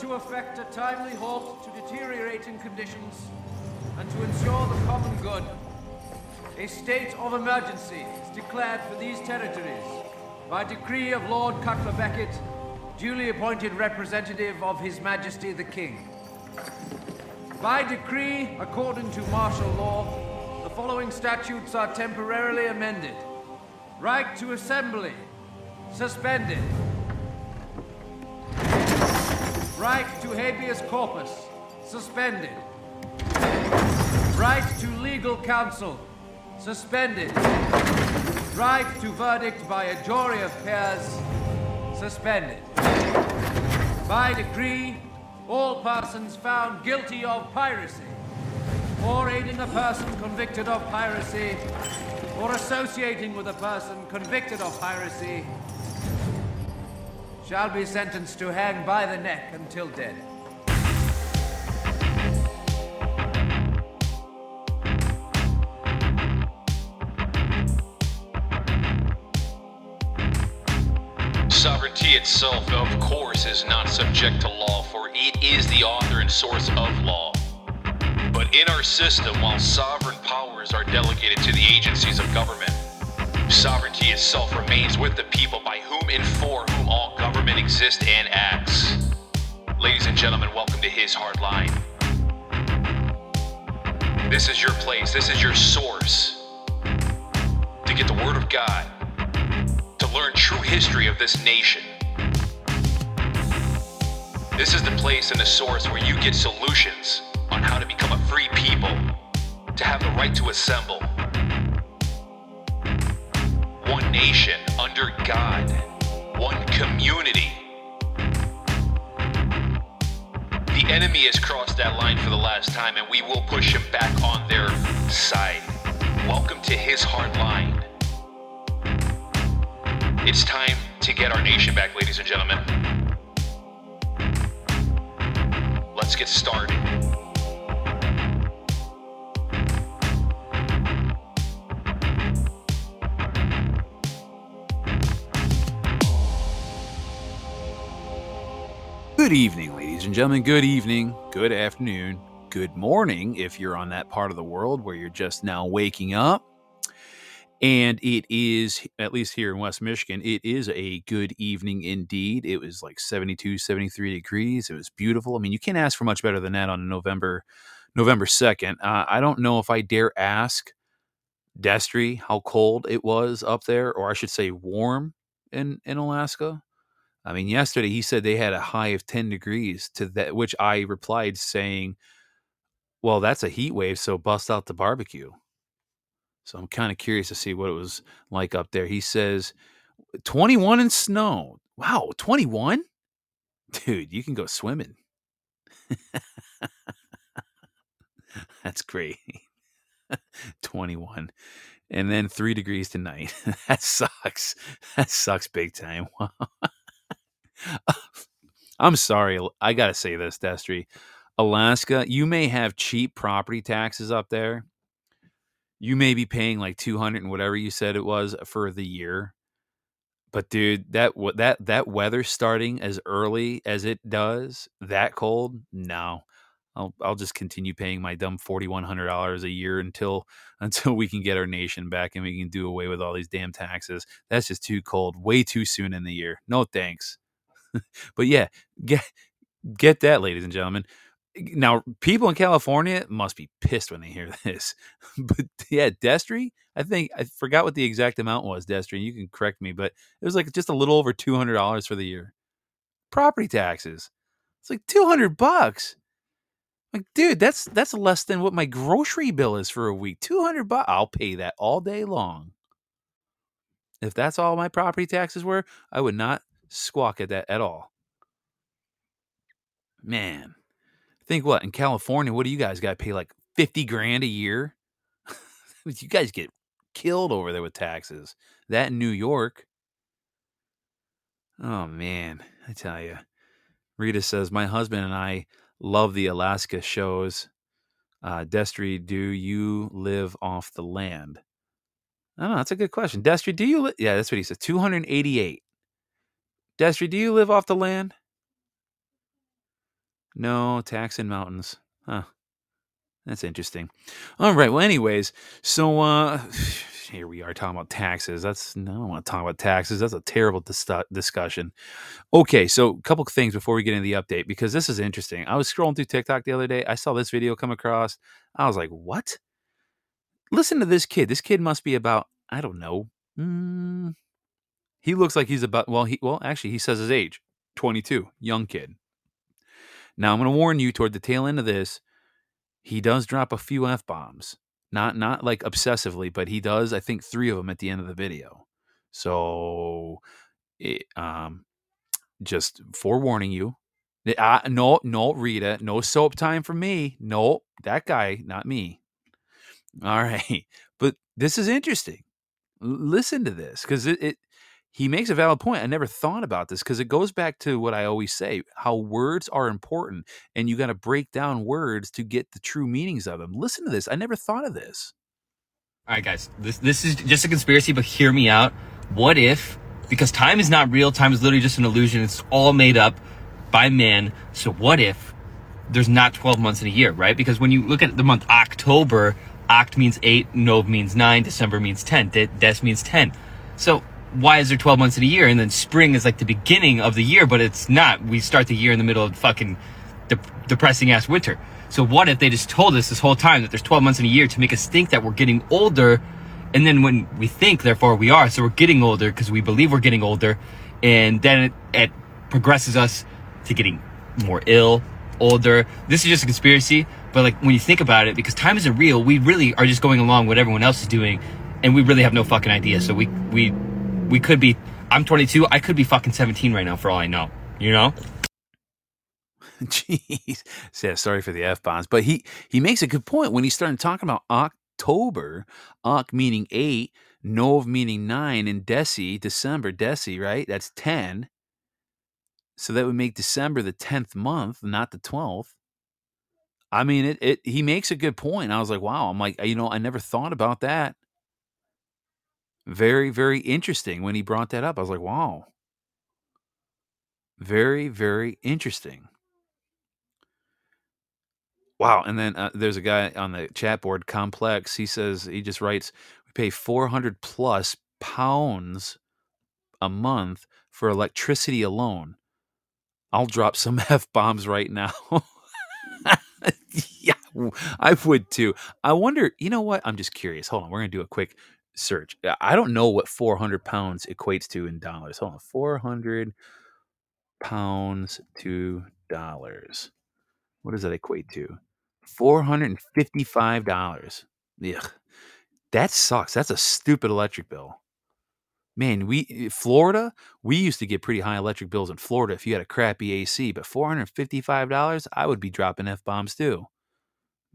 to effect a timely halt to deteriorating conditions and to ensure the common good, a state of emergency is declared for these territories by decree of Lord Cutler Beckett, duly appointed representative of His Majesty the King. By decree, according to martial law, the following statutes are temporarily amended. Right to assembly, suspended. Right to habeas corpus, suspended. Right to legal counsel, suspended. Right to verdict by a jury of peers, suspended. By decree, all persons found guilty of piracy, or aiding a person convicted of piracy, or associating with a person convicted of piracy, shall be sentenced to hang by the neck until dead. Sovereignty itself, of course, is not subject to law, for it is the author and source of law. But in our system, while sovereign powers are delegated to the agencies of government, sovereignty itself remains with the people, by whom and for whom all government exists and acts. Ladies and gentlemen, welcome to His Hardline. This is your place, this is your source to get the Word of God, to learn true history of this nation. This is the place and the source where you get solutions on how to become a free people, to have the right to assemble. One nation under God, one community. The enemy has crossed that line for the last time, and we will push him back on their side. Welcome to His Hardline. It's time to get our nation back, ladies and gentlemen. Let's get started. Good evening, ladies and gentlemen. Good evening, good afternoon, good morning, if you're on that part of the world where you're just now waking up. And it is, at least here in West Michigan, it is a good evening indeed. It was like 72, 73 degrees. It was beautiful. I mean, you can't ask for much better than that on November 2nd. I don't know if I dare ask Destry how cold it was up there, or I should say warm in Alaska. I mean, yesterday he said they had a high of 10 degrees, to that, which I replied saying, well, that's a heat wave, so bust out the barbecue. So I'm kind of curious to see what it was like up there. He says 21 in snow. Wow, 21? Dude, you can go swimming. That's great. 21. And then 3 degrees tonight. That sucks. That sucks big time. Wow. I'm sorry. I got to say this, Destry. Alaska, you may have cheap property taxes up there. You may be paying like 200 and whatever you said it was for the year. But dude, that weather starting as early as it does, that cold? No. I'll just continue paying my dumb $4,100 a year until we can get our nation back and we can do away with all these damn taxes. That's just too cold, way too soon in the year. No thanks. But yeah, get that, ladies and gentlemen. Now, people in California must be pissed when they hear this. But yeah, Destry, I think, I forgot what the exact amount was, Destry. You can correct me, but it was like just a little over $200 for the year. Property taxes. It's like $200. Like, dude, that's less than what my grocery bill is for a week. $200. I'll pay that all day long. If that's all my property taxes were, I would not squawk at that at all. Man. Think what? In California, what do you guys got to pay, like $50,000 a year? You guys get killed over there with taxes. That in New York. Oh, man. I tell you. Rita says, my husband and I love the Alaska shows. Destry, do you live off the land? I don't know. That's a good question. Destry, do you live? Yeah, that's what he said. 288. Destry, do you live off the land? No, tax in mountains. Huh. That's interesting. All right. Well, anyways, so here we are talking about taxes. I don't want to talk about taxes. That's a terrible discussion. Okay. So a couple of things before we get into the update, because this is interesting. I was scrolling through TikTok the other day. I saw this video come across. I was like, what? Listen to this kid. This kid must be about, I don't know. He looks like he's about, well, actually he says his age, 22, young kid. Now I'm going to warn you toward the tail end of this. He does drop a few F-bombs, not like obsessively, but he does, I think, 3 of them at the end of the video. So just forewarning you. No, Rita, no soap time for me. No, that guy, not me. All right. But this is interesting. Listen to this because he makes a valid point. I never thought about this because it goes back to what I always say, how words are important and you got to break down words to get the true meanings of them. Listen to this. I never thought of this. All right, guys, this is just a conspiracy, but hear me out. What if, because time is not real, time is literally just an illusion. It's all made up by man. So what if there's not 12 months in a year, right? Because when you look at the month October, Oct means 8, Nov means 9, December means 10, Des means 10. So why is there 12 months in a year? And then spring is like the beginning of the year, but it's not. We start the year in the middle of fucking depressing ass winter. So what if they just told us this whole time that there's 12 months in a year to make us think that we're getting older? And then when we think, therefore we are. So we're getting older because we believe we're getting older. And then it progresses us to getting more ill, older. This is just a conspiracy. But like when you think about it, because time isn't real, we really are just going along what everyone else is doing. And we really have no fucking idea. So we could be, I'm 22, I could be fucking 17 right now for all I know, you know? Jeez. Yeah, sorry for the F-bombs. But he makes a good point when he started talking about October, Oc meaning 8, Nov meaning 9, and Desi, December, Desi, right? That's 10. So that would make December the 10th month, not the 12th. I mean, he makes a good point. I was like, wow. I'm like, you know, I never thought about that. Very, very interesting when he brought that up. I was like, wow. Very, very interesting. Wow. And then there's a guy on the chat board, Complex. He says, he just writes, we pay 400 plus pounds a month for electricity alone. I'll drop some F-bombs right now. Yeah, I would too. I wonder, you know what? I'm just curious. Hold on. We're going to do a quick search. I don't know what 400 pounds equates to in dollars. Hold on, 400 pounds to dollars. What does that equate to? $455. Ugh, that sucks. That's a stupid electric bill. Man, Florida, we used to get pretty high electric bills in Florida if you had a crappy AC, but $455, I would be dropping F-bombs too.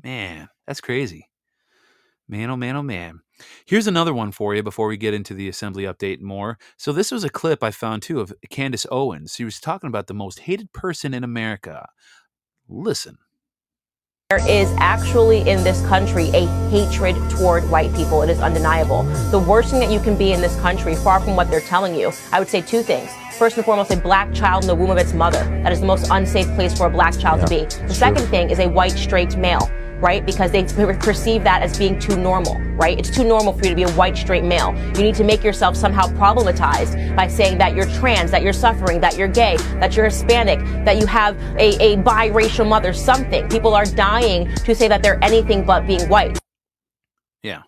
Man, that's crazy. Man, oh man, oh man. Here's another one for you before we get into the assembly update more. So this was a clip I found too of Candace Owens. She was talking about the most hated person in America. Listen. There is actually in this country a hatred toward white people. It is undeniable. The worst thing that you can be in this country, far from what they're telling you, I would say 2 things. First and foremost, a black child in the womb of its mother. That is the most unsafe place for a black child to be. The second thing is a white straight male. Right? Because they perceive that as being too normal, right? It's too normal for you to be a white, straight male. You need to make yourself somehow problematized by saying that you're trans, that you're suffering, that you're gay, that you're Hispanic, that you have a biracial mother, something. People are dying to say that they're anything but being white. Yeah.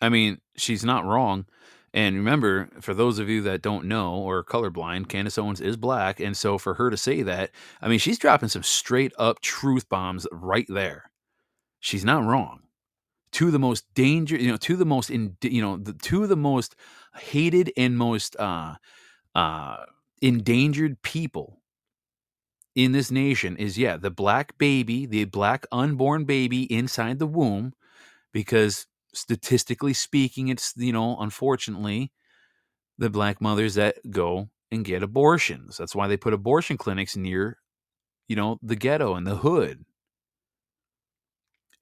I mean, she's not wrong. And remember, for those of you that don't know or are colorblind, Candace Owens is black. And so for her to say that, I mean, she's dropping some straight up truth bombs right there. She's not wrong. Two of the most hated and most endangered people in this nation is, yeah, the black baby, the black unborn baby inside the womb, because statistically speaking, it's, you know, unfortunately, the black mothers that go and get abortions. That's why they put abortion clinics near, you know, the ghetto and the hood.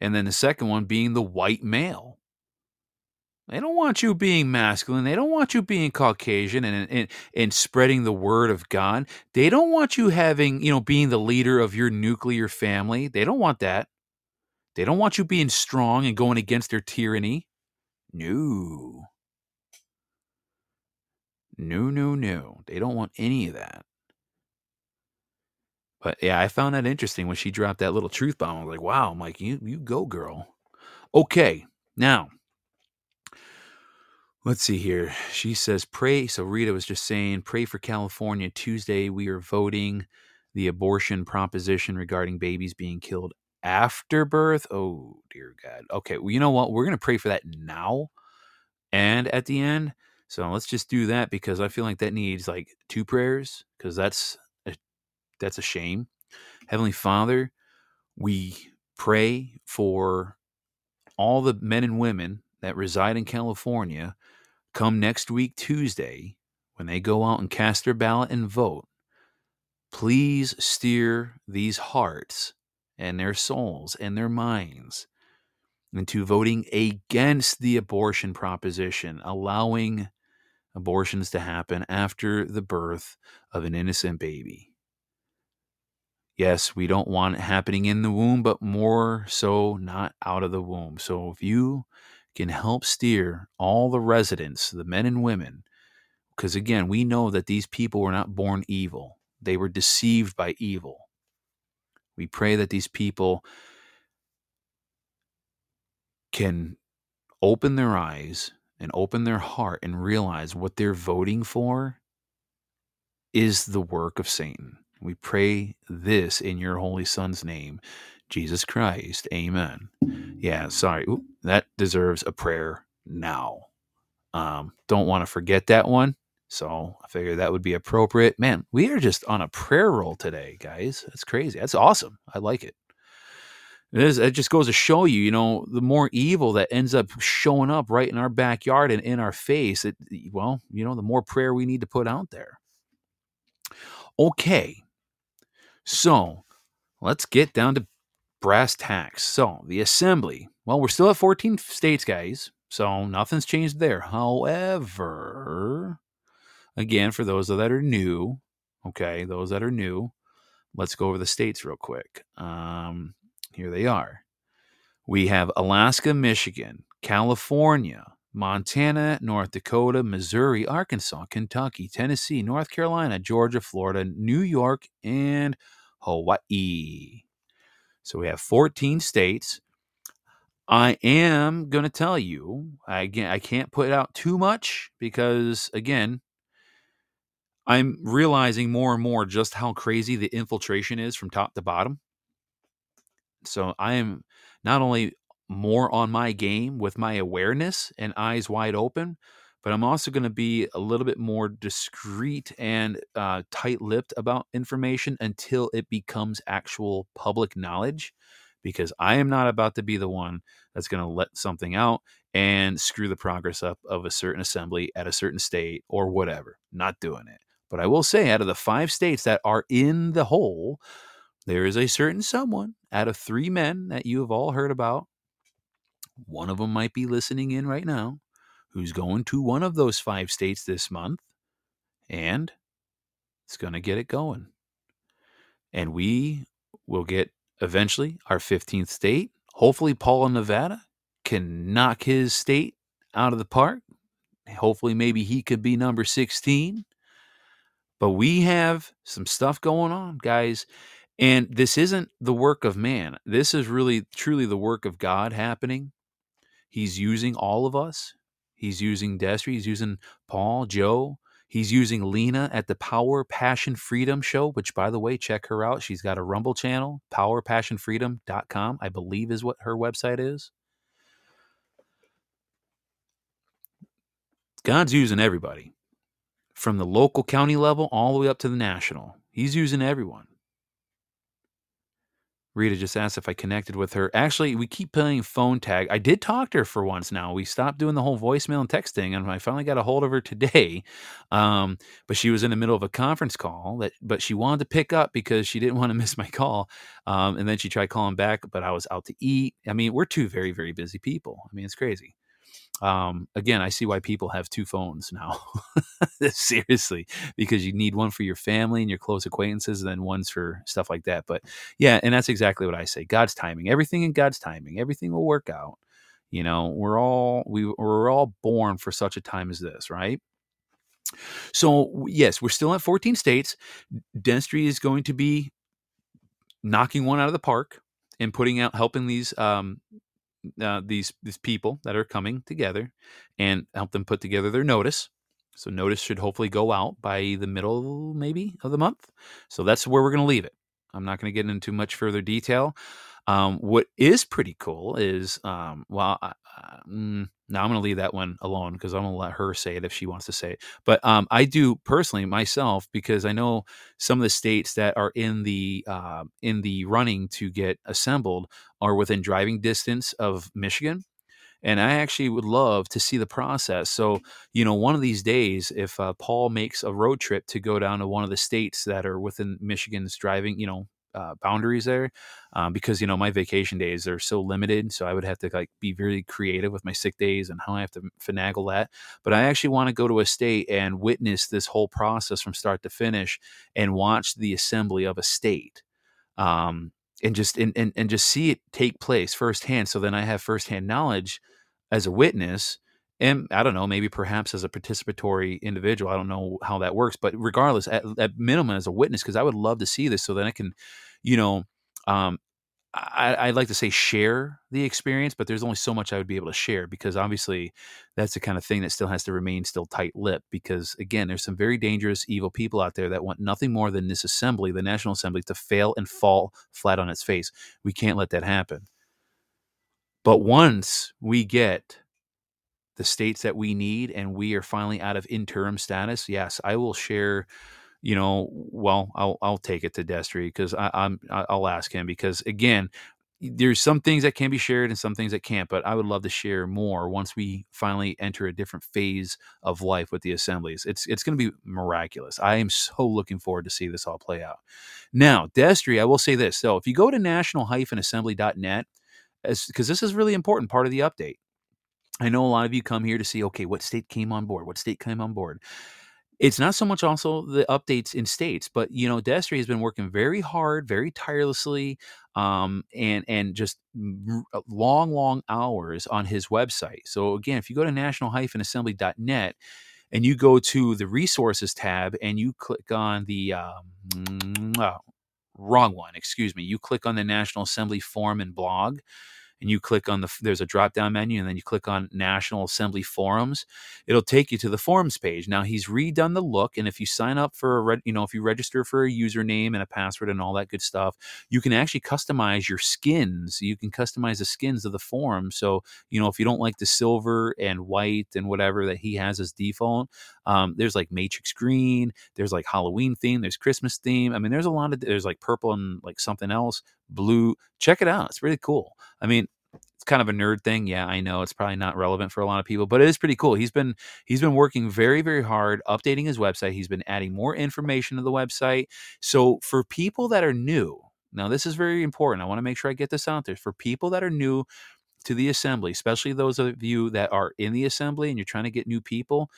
And then the second one being the white male. They don't want you being masculine. They don't want you being Caucasian and spreading the word of God. They don't want you having, you know, being the leader of your nuclear family. They don't want that. They don't want you being strong and going against their tyranny. No. No, no, no. They don't want any of that. But yeah, I found that interesting when she dropped that little truth bomb. I was like, wow, Mike, you go, girl. Okay, now. Let's see here. She says, pray. So Rita was just saying, pray for California. Tuesday, we are voting the abortion proposition regarding babies being killed after birth. Oh, dear God. Okay. Well, you know what? We're going to pray for that now and at the end. So let's just do that because I feel like that needs like two prayers because that's a shame. Heavenly Father, we pray for all the men and women that reside in California. Come next week, Tuesday, when they go out and cast their ballot and vote, please steer these hearts and their souls and their minds into voting against the abortion proposition, allowing abortions to happen after the birth of an innocent baby. Yes, we don't want it happening in the womb, but more so not out of the womb. So if you can help steer all the residents, the men and women, because again, we know that these people were not born evil. They were deceived by evil. We pray that these people can open their eyes and open their heart and realize what they're voting for is the work of Satan. We pray this in your holy son's name, Jesus Christ. Amen. Yeah, sorry. Oop, that deserves a prayer now. Don't want to forget that one. So I figured that would be appropriate. Man, we are just on a prayer roll today, guys. That's crazy. That's awesome. I like it. It just goes to show you, you know, the more evil that ends up showing up right in our backyard and in our face, well, you know, the more prayer we need to put out there. Okay. So let's get down to brass tacks. So the assembly, well, we're still at 14 states, guys, so nothing's changed there. However, again, for those that are new, okay, let's go over the states real quick. Here they are. We have Alaska, Michigan, California, Montana, North Dakota, Missouri, Arkansas, Kentucky, Tennessee, North Carolina, Georgia, Florida, New York, and Hawaii. So we have 14 states. I am going to tell you, again, I can't put out too much because, again, I'm realizing more and more just how crazy the infiltration is from top to bottom. So I am not only more on my game with my awareness and eyes wide open, but I'm also going to be a little bit more discreet and tight-lipped about information until it becomes actual public knowledge, because I am not about to be the one that's going to let something out and screw the progress up of a certain assembly at a certain state or whatever. Not doing it. But I will say, out of the 5 states that are in the hole, there is a certain someone out of 3 men that you have all heard about. One of them might be listening in right now, who's going to one of those 5 states this month, and it's going to get it going. And we will get eventually our 15th state. Hopefully Paul in Nevada can knock his state out of the park. Hopefully maybe he could be number 16. But we have some stuff going on, guys. And this isn't the work of man. This is really, truly the work of God happening. He's using all of us. He's using Destry. He's using Paul, Joe. He's using Lena at the Power Passion Freedom show, which, by the way, check her out. She's got a Rumble channel, powerpassionfreedom.com, I believe is what her website is. God's using everybody from the local county level all the way up to the national. He's using everyone. Rita just asked if I connected with her. Actually, we keep playing phone tag. I did talk to her for once now. We stopped doing the whole voicemail and text thing, and I finally got a hold of her today. But she was in the middle of a conference call, but she wanted to pick up because she didn't want to miss my call. And then she tried calling back, but I was out to eat. I mean, we're two very, very busy people. I mean, it's crazy. Again, I see why people have two phones now, seriously, because you need one for your family and your close acquaintances, and then one's for stuff like that. But yeah, and that's exactly what I say. God's timing, everything in God's timing, everything will work out. You know, we're all born for such a time as this, right? So yes, we're still at 14 states. Destry is going to be knocking one out of the park and putting out, helping these people that are coming together, and help them put together their notice. So notice should hopefully go out by the middle, maybe, of the month. So that's where we're going to leave it. I'm not going to get into much further detail. What is pretty cool is, now I'm going to leave that one alone because I'm going to let her say it if she wants to say it. But I do personally myself, because I know some of the states that are in the running to get assembled are within driving distance of Michigan. And I actually would love to see the process. So, you know, one of these days, if Paul makes a road trip to go down to one of the states that are within Michigan's driving, you know, boundaries there, because, you know, my vacation days are so limited. So I would have to like be very creative with my sick days and how I have to finagle that. But I actually want to go to a state and witness this whole process from start to finish and watch the assembly of a state. And just see it take place firsthand. So then I have firsthand knowledge as a witness, and I don't know, maybe perhaps as a participatory individual. I don't know how that works, but regardless, at minimum as a witness, because I would love to see this so that I can, you know, I'd like to say share the experience, but there's only so much I would be able to share, because obviously that's the kind of thing that still has to remain still tight-lipped, because again, there's some very dangerous, evil people out there that want nothing more than this assembly, the National Assembly, to fail and fall flat on its face. We can't let that happen. But once we get the states that we need and we are finally out of interim status, yes, I will share. You know, well, I'll take it to Destry, because I'll ask him, because again, there's some things that can be shared and some things that can't, but I would love to share more once we finally enter a different phase of life with the assemblies. It's going to be miraculous. I am so looking forward to see this all play out. Now, Destry, I will say this. So if you go to national-assembly.net, because this is a really important part of the update. I know a lot of you come here to see, okay, what state came on board? What state came on board? It's not so much also the updates in states, but, you know, Destry has been working very hard, very tirelessly, and just long hours on his website. So again, if you go to national-assembly.net and you go to the resources tab and you click on the you click on the National Assembly Forum and Blog, and you click on there's a drop-down menu, and then you click on National Assembly Forums. It'll take you to the forums page. Now, he's redone the look, and if you sign up for if you register for a username and a password and all that good stuff, you can actually customize your skins. You can customize the skins of the forum. So, you know, if you don't like the silver and white and whatever that he has as default, there's like Matrix Green, there's like Halloween theme, there's Christmas theme. I mean, there's a lot of, there's like purple and like something else, blue. Check it out. It's really cool. I mean, it's kind of a nerd thing. Yeah, I know it's probably not relevant for a lot of people, but it is pretty cool. He's been working very, very hard updating his website. He's been adding more information to the website. So for people that are new, now this is very important. I want to make sure I get this out there. For people that are new to the assembly, especially those of you that are in the assembly and you're trying to get new people,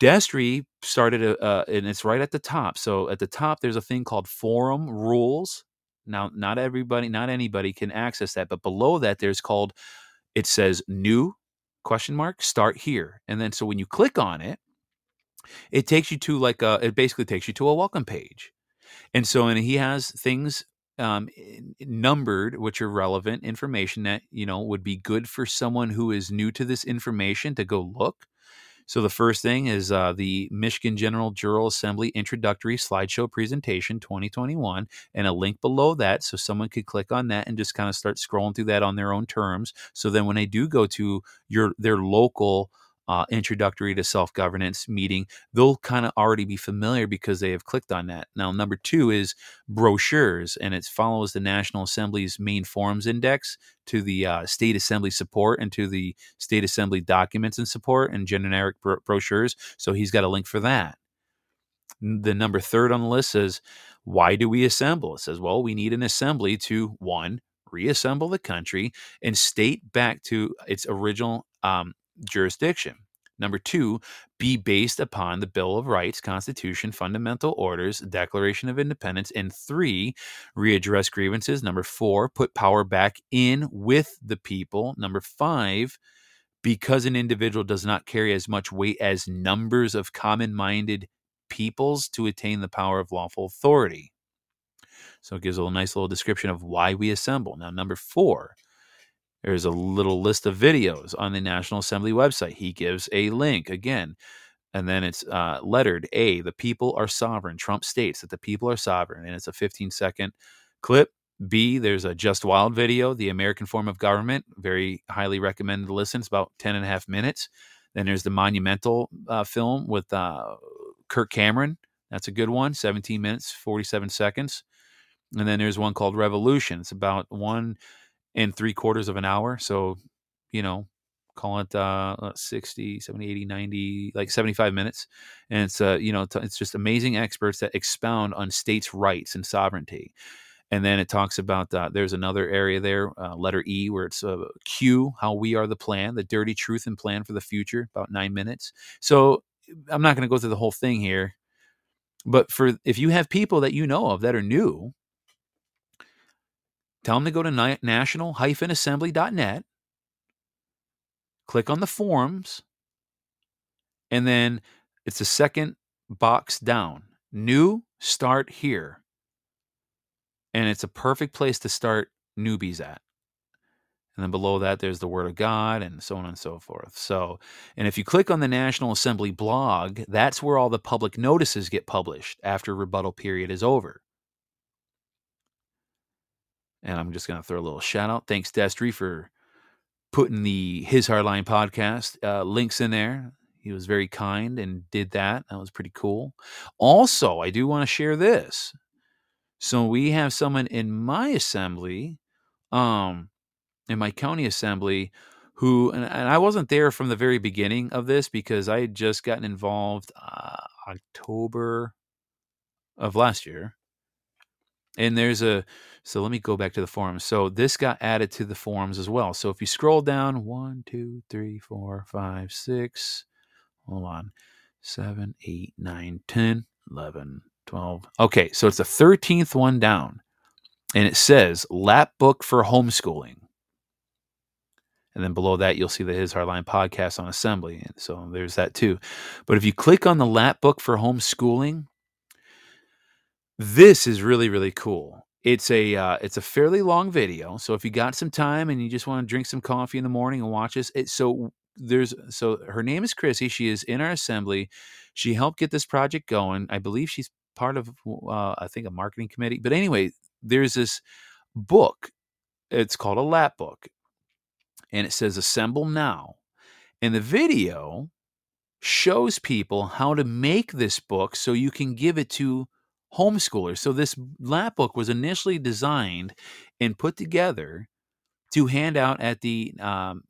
Destry started, and it's right at the top. So at the top, there's a thing called Forum Rules. Now, not anybody can access that, but below that it says new ? Start here. And then, so when you click on it, it basically takes you to a welcome page. And so, and he has things numbered, which are relevant information that, you know, would be good for someone who is new to this information to go look. So the first thing is the Michigan General Jural Assembly Introductory Slideshow Presentation 2021, and a link below that. So someone could click on that and just kind of start scrolling through that on their own terms. So then when they do go to their local introductory to self-governance meeting, they'll kind of already be familiar because they have clicked on that. Now, number 2 is brochures, and it follows the National Assembly's main forums index to the State Assembly support and to the State Assembly documents and support and generic brochures. So he's got a link for that. The number 3rd on the list is, why do we assemble? It says, well, we need an assembly to, 1, reassemble the country and state back to its original jurisdiction. Number two, be based upon the Bill of Rights, Constitution, Fundamental Orders, Declaration of Independence. And three, readdress grievances. Number four, put power back in with the people. Number five, because an individual does not carry as much weight as numbers of common-minded peoples to attain the power of lawful authority. So it gives a nice little description of why we assemble. Now, number four, there's a little list of videos on the National Assembly website. He gives a link again, and then it's lettered A, the people are sovereign. Trump states that the people are sovereign, and it's a 15-second clip. B, there's a Just Wild video, The American Form of Government, very highly recommended to listen. It's about 10 and a half minutes. Then there's the Monumental film with Kirk Cameron. That's a good one, 17 minutes, 47 seconds. And then there's one called Revolution. It's about 1 3/4 of an hour. So, you know, call it 60, 70, 80, 90, like 75 minutes. And it's, you know, it's just amazing experts that expound on states' rights and sovereignty. And then it talks about, there's another area there, letter E, where it's Q, how we are the plan, the dirty truth and plan for the future, about 9 minutes. So I'm not going to go through the whole thing here. But for if you have people that you know of that are new, tell them to go to national-assembly.net, click on the forums, and then it's the second box down. New, start here. And it's a perfect place to start newbies at. And then below that, there's the Word of God and so on and so forth. So, and if you click on the National Assembly blog, that's where all the public notices get published after rebuttal period is over. And I'm just going to throw a little shout out. Thanks, Destry, for putting the His Hardline podcast links in there. He was very kind and did that. That was pretty cool. Also, I do want to share this. So we have someone in my assembly, in my county assembly, who, and I wasn't there from the very beginning of this because I had just gotten involved October of last year. And there's so let me go back to the forums. So this got added to the forums as well. So if you scroll down, 1, 2, 3, 4, 5, 6, hold on, 7, 8, 9, 10, 11, 12. Okay, so it's the 13th one down, and it says lap book for homeschooling. And then below that, you'll see the His Hardline podcast on assembly. And so there's that too. But if you click on the lap book for homeschooling, this is really, really cool. It's a fairly long video. So if you got some time and you just want to drink some coffee in the morning and watch this, so her name is Chrissy. She is in our assembly. She helped get this project going. I believe she's part of, I think, a marketing committee. But anyway, there's this book. It's called a lap book. And it says assemble now. And the video shows people how to make this book so you can give it to homeschoolers. So this lap book was initially designed and put together to hand out at the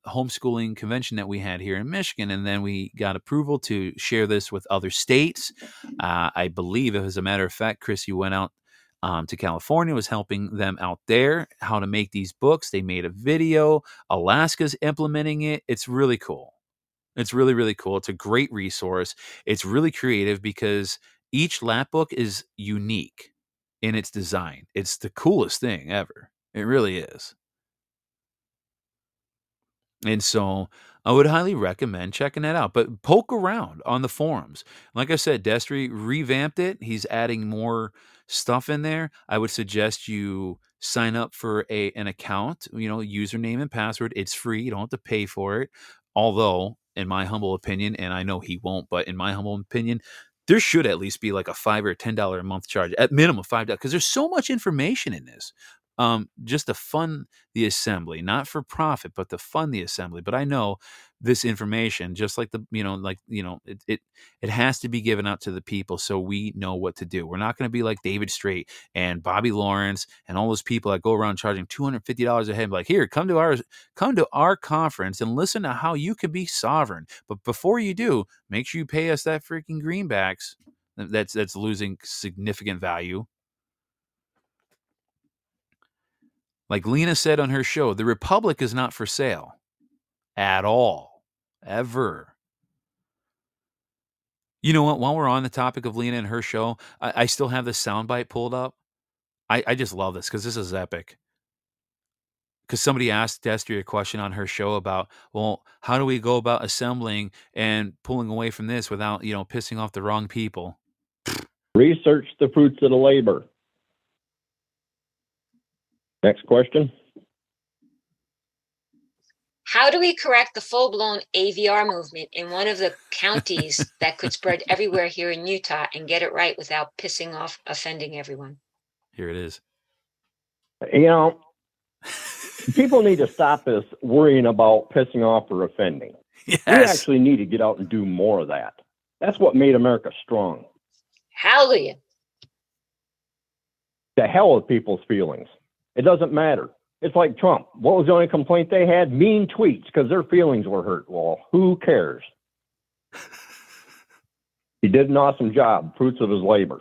homeschooling convention that we had here in Michigan. And then we got approval to share this with other states. I believe, as a matter of fact, Chrissy went out to California, was helping them out there, how to make these books. They made a video. Alaska's implementing it. It's really cool. It's really, really cool. It's a great resource. It's really creative because each lap book is unique in its design. It's the coolest thing ever. It really is. And so I would highly recommend checking that out, but poke around on the forums. Like I said, Destry revamped it. He's adding more stuff in there. I would suggest you sign up for an account, you know, username and password. It's free. You don't have to pay for it. Although in my humble opinion, and I know he won't, but in my humble opinion, there should at least be like a $5 or a $10 a month charge at minimum $5, because there's so much information in this. Just to fund the assembly, not for profit, but to fund the assembly. But I know this information, just like the, it has to be given out to the people. So we know what to do. We're not going to be like David Strait and Bobby Lawrence and all those people that go around charging $250 a head. Like, here, come to our conference and listen to how you could be sovereign. But before you do, make sure you pay us that freaking greenbacks. That's losing significant value. Like Lena said on her show, the Republic is not for sale at all. ever. You know what? While we're on the topic of Lena and her show, I still have this soundbite pulled up. I just love this because this is epic. Because somebody asked Destry a question on her show about, well, how do we go about assembling and pulling away from this without, you know, pissing off the wrong people? Research the fruits of the labor. Next question. How do we correct the full-blown AVR movement in one of the counties that could spread everywhere here in Utah and get it right without pissing off, offending everyone? Here it is. You know, people need to stop this worrying about pissing off or offending. Yes. We actually need to get out and do more of that. That's what made America strong. Hallelujah. The hell with people's feelings. It doesn't matter. It's like Trump. What was the only complaint they had? Mean tweets because their feelings were hurt. Well, who cares? He did an awesome job. Fruits of his labor.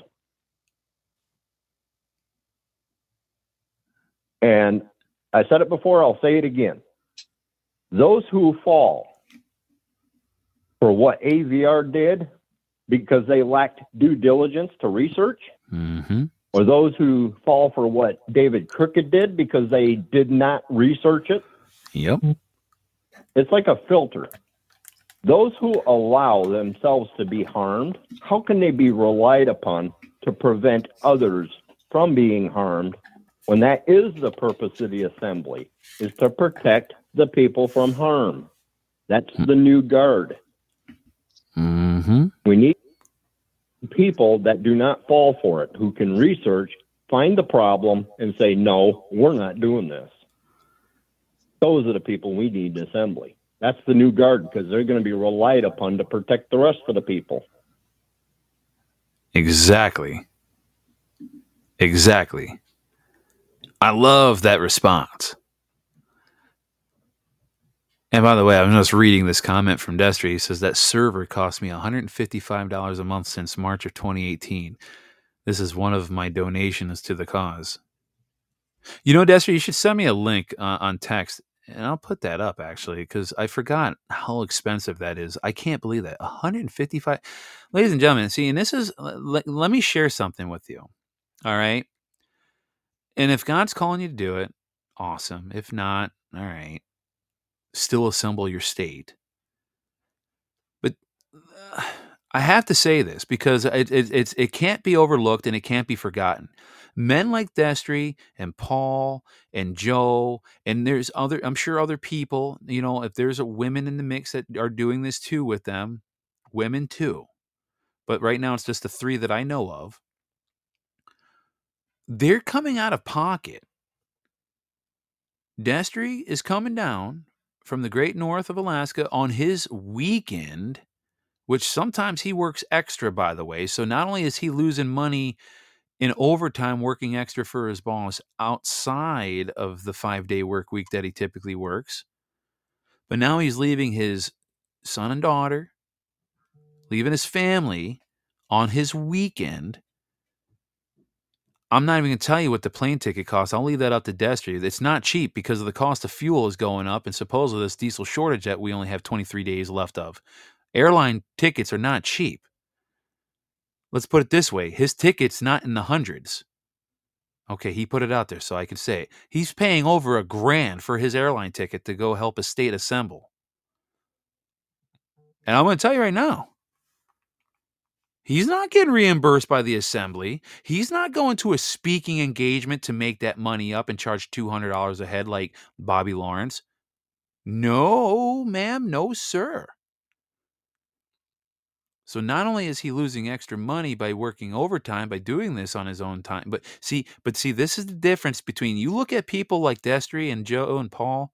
And I said it before, I'll say it again. Those who fall for what AVR did because they lacked due diligence to research, mm-hmm. or those who fall for what David Crockett did because they did not research it. Yep. It's like a filter. Those who allow themselves to be harmed, how can they be relied upon to prevent others from being harmed when that is the purpose of the assembly, is to protect the people from harm? That's the new guard. Mm-hmm. We need people that do not fall for it, who can research, find the problem, and say, no, we're not doing this. Those are the people we need in assembly. That's the new guard, because they're going to be relied upon to protect the rest of the people. Exactly. I love that response. And by the way, I'm just reading this comment from Destry. He says, that server cost me $155 a month since March of 2018. This is one of my donations to the cause. You know, Destry, you should send me a link on text, and I'll put that up, actually, because I forgot how expensive that is. I can't believe that. $155. Ladies and gentlemen, see, and this is, let me share something with you, all right? And if God's calling you to do it, awesome. If not, all right. Still assemble your state. But I have to say this because it can't be overlooked and it can't be forgotten. Men like Destry and Paul and Joe, and there's other, I'm sure other people, you know, if there's a women in the mix that are doing this too with them, women too. But right now it's just the three that I know of. They're coming out of pocket. Destry is coming down from the great north of Alaska on his weekend, which sometimes he works extra, by the way. So not only is he losing money in overtime working extra for his boss outside of the 5-day work week that he typically works, but now he's leaving his son and daughter, leaving his family on his weekend. I'm not even going to tell you what the plane ticket costs. I'll leave that up to Destry. It's not cheap because of the cost of fuel is going up and supposedly this diesel shortage that we only have 23 days left of. Airline tickets are not cheap. Let's put it this way. His ticket's not in the hundreds. Okay, he put it out there so I can say it. He's paying over $1,000 for his airline ticket to go help a state assemble. And I'm going to tell you right now, he's not getting reimbursed by the assembly. He's not going to a speaking engagement to make that money up and charge $200 a head like Bobby Lawrence. No, ma'am, no, sir. So not only is he losing extra money by working overtime, by doing this on his own time, but see, this is the difference between you look at people like Destry and Joe and Paul,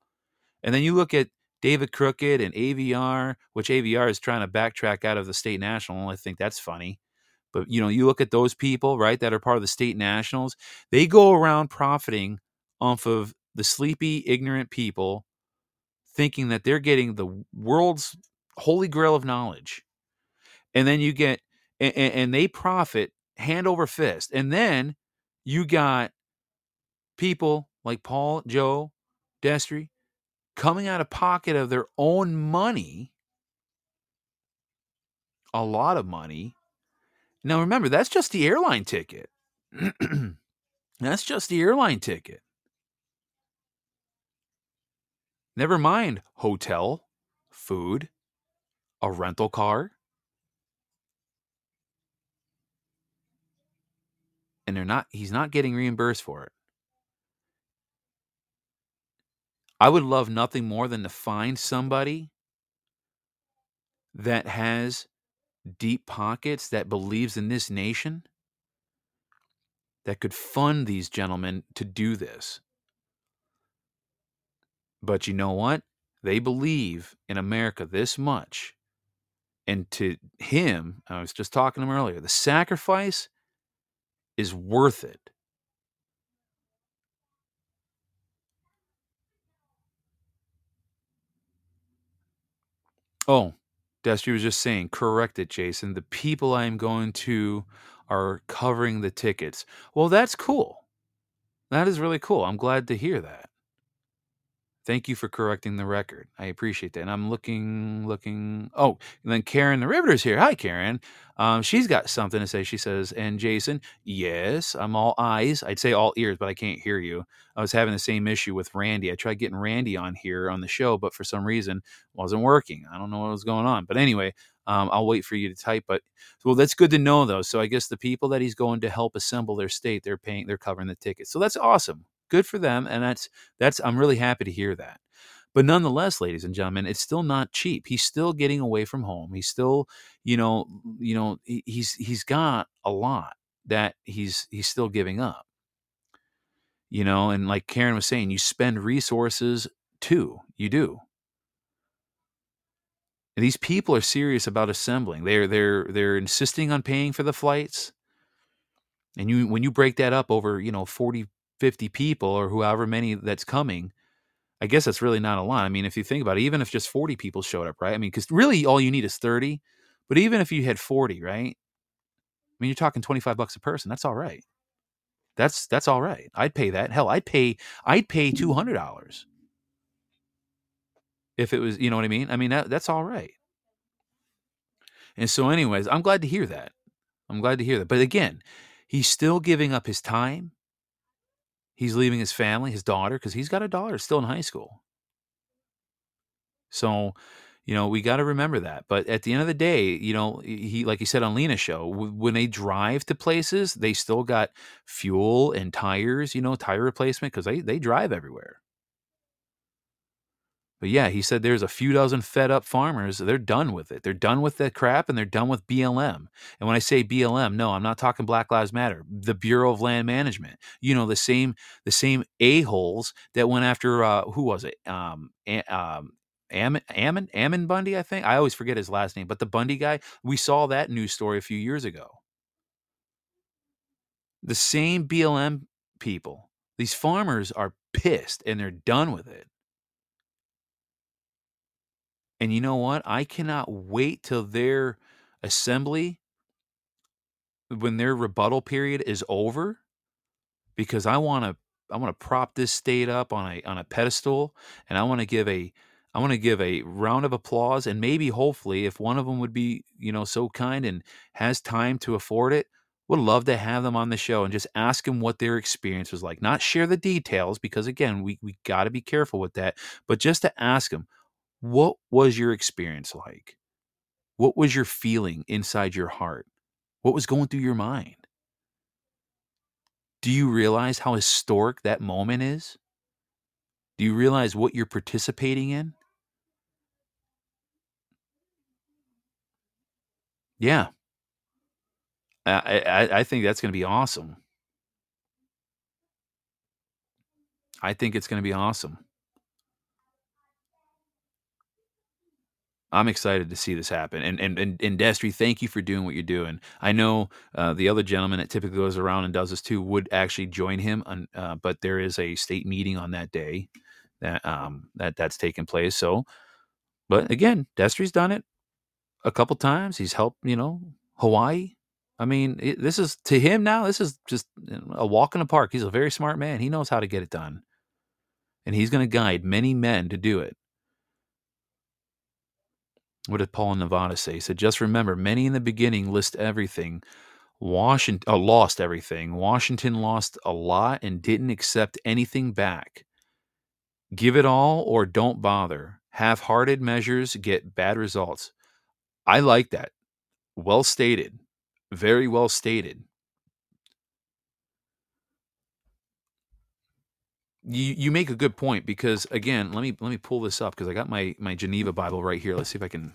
and then you look at David Crockett and AVR, which AVR is trying to backtrack out of the state national. I think that's funny. But, you know, you look at those people, right, that are part of the state nationals. They go around profiting off of the sleepy, ignorant people thinking that they're getting the world's holy grail of knowledge. And then you get, and they profit hand over fist. And then you got people like Paul, Joe, Destry, coming out of pocket of their own money a lot of money. Now, remember, that's just the airline ticket. That's just the airline ticket. Never mind hotel, food, a rental car. And he's not getting reimbursed for it. I would love nothing more than to find somebody that has deep pockets, that believes in this nation, that could fund these gentlemen to do this. But you know what? They believe in America this much. And to him, I was just talking to him earlier, the sacrifice is worth it. Oh, Destry was just saying, correct it, Jason. The people I am going to are covering the tickets. Well, that's cool. That is really cool. I'm glad to hear that. Thank you for correcting the record. I appreciate that. And I'm looking. Oh, and then Karen the Riveter's here. Hi, Karen. She's got something to say. She says, and Jason, yes, I'm all eyes. I'd say all ears, but I can't hear you. I was having the same issue with Randy. I tried getting Randy on here on the show, but for some reason wasn't working. I don't know what was going on. But anyway, I'll wait for you to type. But well, that's good to know, though. So I guess the people that he's going to help assemble their state, they're covering the tickets. So that's awesome. Good for them, and that's. I'm really happy to hear that. But nonetheless, ladies and gentlemen, it's still not cheap. He's still getting away from home. He's still, he's got a lot that he's still giving up. And like Karen was saying, you spend resources too. You do. And these people are serious about assembling. They're insisting on paying for the flights. And when you break that up over 40-50 people or however many that's coming, I guess that's really not a lot. I mean, if you think about it, even if just 40 people showed up, right? I mean, because really all you need is 30, but even if you had 40, right? I mean, you're talking $25 a person. That's all right. That's all right. I'd pay that. Hell, I'd pay $200 if it was, you know what I mean? I mean, that's all right. And so anyways, I'm glad to hear that. But again, he's still giving up his time. He's leaving his family, his daughter, because he's got a daughter still in high school. So, we got to remember that. But at the end of the day, he, like he said on Lena's show, when they drive to places, they still got fuel and tires, tire replacement, because they drive everywhere. But yeah, he said there's a few dozen fed up farmers. They're done with it. They're done with the crap and they're done with BLM. And when I say BLM, no, I'm not talking Black Lives Matter, the Bureau of Land Management, the same a-holes that went after, who was it? Ammon Bundy, I think. I always forget his last name, but the Bundy guy, we saw that news story a few years ago. The same BLM people, these farmers are pissed and they're done with it. And you know what? I cannot wait till their assembly, when their rebuttal period is over, because I want to prop this state up on a pedestal, and I want to give a round of applause, and maybe hopefully if one of them would be, so kind and has time to afford it, would love to have them on the show and just ask them what their experience was like. Not share the details, because again, we got to be careful with that, but just to ask them, what was your experience like? What was your feeling inside your heart? What was going through your mind? Do you realize how historic that moment is? Do you realize what you're participating in? Yeah. I think that's going to be awesome. I think it's going to be awesome. I'm excited to see this happen. And Destry, thank you for doing what you're doing. I know the other gentleman that typically goes around and does this too would actually join him, but there is a state meeting on that day that's taking place. So, but again, Destry's done it a couple times. He's helped, Hawaii. I mean, this is to him now. This is just a walk in the park. He's a very smart man. He knows how to get it done, and he's going to guide many men to do it. What did Paul in Nevada say? He said, just remember, many in the beginning list everything. Washington lost everything. Washington lost a lot and didn't accept anything back. Give it all or don't bother. Half-hearted measures get bad results. I like that. Well stated. Very well stated. You make a good point because, again, let me pull this up because I got my Geneva Bible right here. Let's see if I can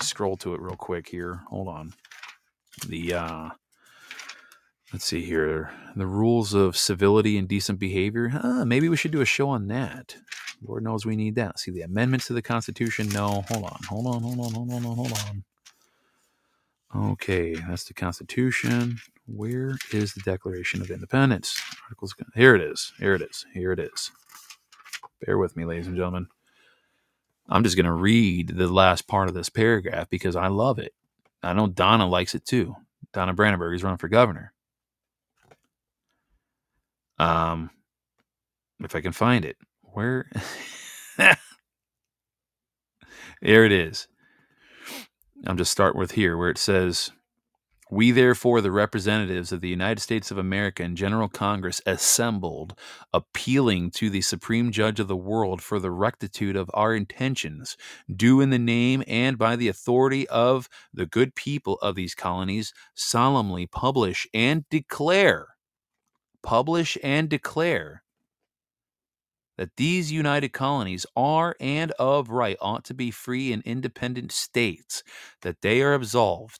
scroll to it real quick here. Hold on. Let's see here. The rules of civility and decent behavior. Maybe we should do a show on that. Lord knows we need that. Let's see, the amendments to the Constitution. No, hold on. Okay, that's the Constitution. Where is the Declaration of Independence? Articles. Here it is. Bear with me, ladies and gentlemen. I'm just going to read the last part of this paragraph because I love it. I know Donna likes it too. Donna Brandenburg is running for governor. If I can find it, where? Here it is. I'm just starting with here where it says, we, therefore, the representatives of the United States of America and General Congress assembled, appealing to the Supreme Judge of the world for the rectitude of our intentions, do in the name and by the authority of the good people of these colonies, solemnly publish and declare that these united colonies are and of right ought to be free and independent states, that they are absolved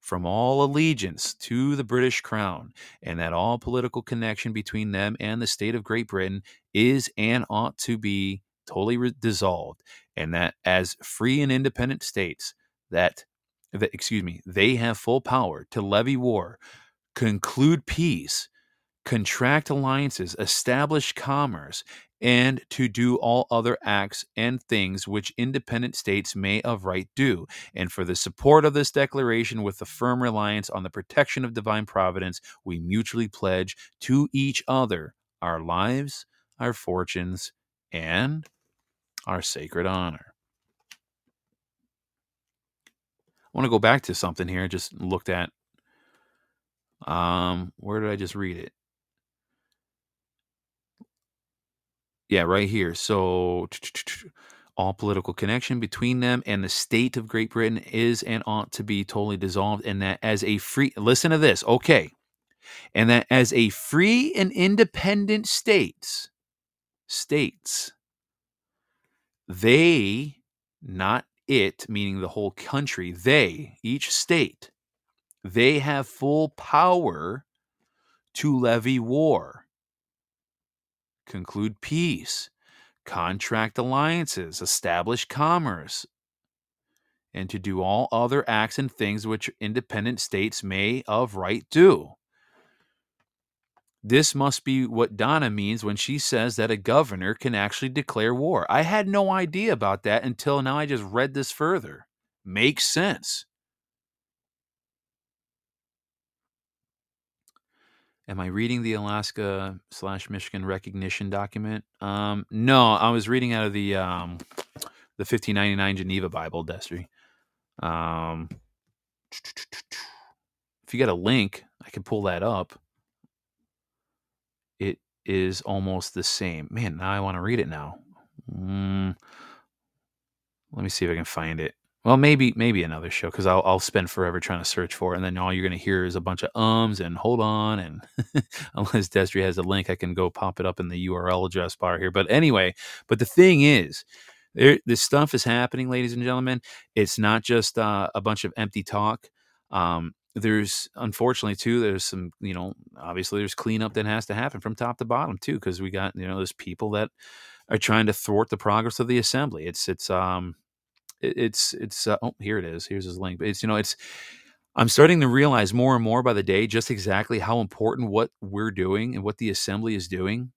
from all allegiance to the British Crown, and that all political connection between them and the state of Great Britain is and ought to be totally dissolved, and that as free and independent states, that they have full power to levy war, conclude peace, contract alliances, establish commerce, and to do all other acts and things which independent states may of right do, and for the support of this declaration with the firm reliance on the protection of divine providence, we mutually pledge to each other our lives, our fortunes, and our sacred honor. I want to go back to something here I just looked at. Where did I just read it? Yeah, right here. So all political connection between them and the state of Great Britain is and ought to be totally dissolved. And that as a free, listen to this. Okay. And that as a free and independent states, they, not it, meaning the whole country, they, each state, they have full power to levy war, conclude peace, contract alliances, establish commerce, and to do all other acts and things which independent states may of right do. This must be what Donna means when she says that a governor can actually declare war. I had no idea about that until now. I just read this further. Makes sense. Am I reading the Alaska / Michigan recognition document? No, I was reading out of the 1599 Geneva Bible, Destry. If you got a link, I can pull that up. It is almost the same. Man, now I want to read it now. Let me see if I can find it. Well, maybe another show, because I'll spend forever trying to search for it, and then all you're going to hear is a bunch of ums and hold on, and unless Destry has a link, I can go pop it up in the URL address bar here. But anyway, the thing is, this stuff is happening, ladies and gentlemen. It's not just a bunch of empty talk. There's, unfortunately, too, there's some, obviously there's cleanup that has to happen from top to bottom, too, because we got, there's people that are trying to thwart the progress of the assembly. It's oh, here it is. Here's his link. I'm starting to realize more and more by the day just exactly how important what we're doing and what the assembly is doing.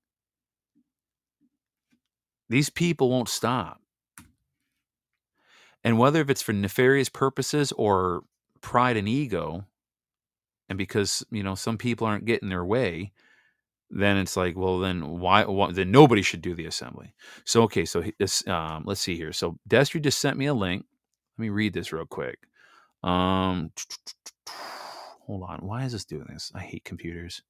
These people won't stop. And whether if it's for nefarious purposes or pride and ego, and because, some people aren't getting their way, then it's like, well, then why then nobody should do the assembly. So, okay. So this, let's see here. So Destry just sent me a link. Let me read this real quick. Hold on. Why is this doing this? I hate computers.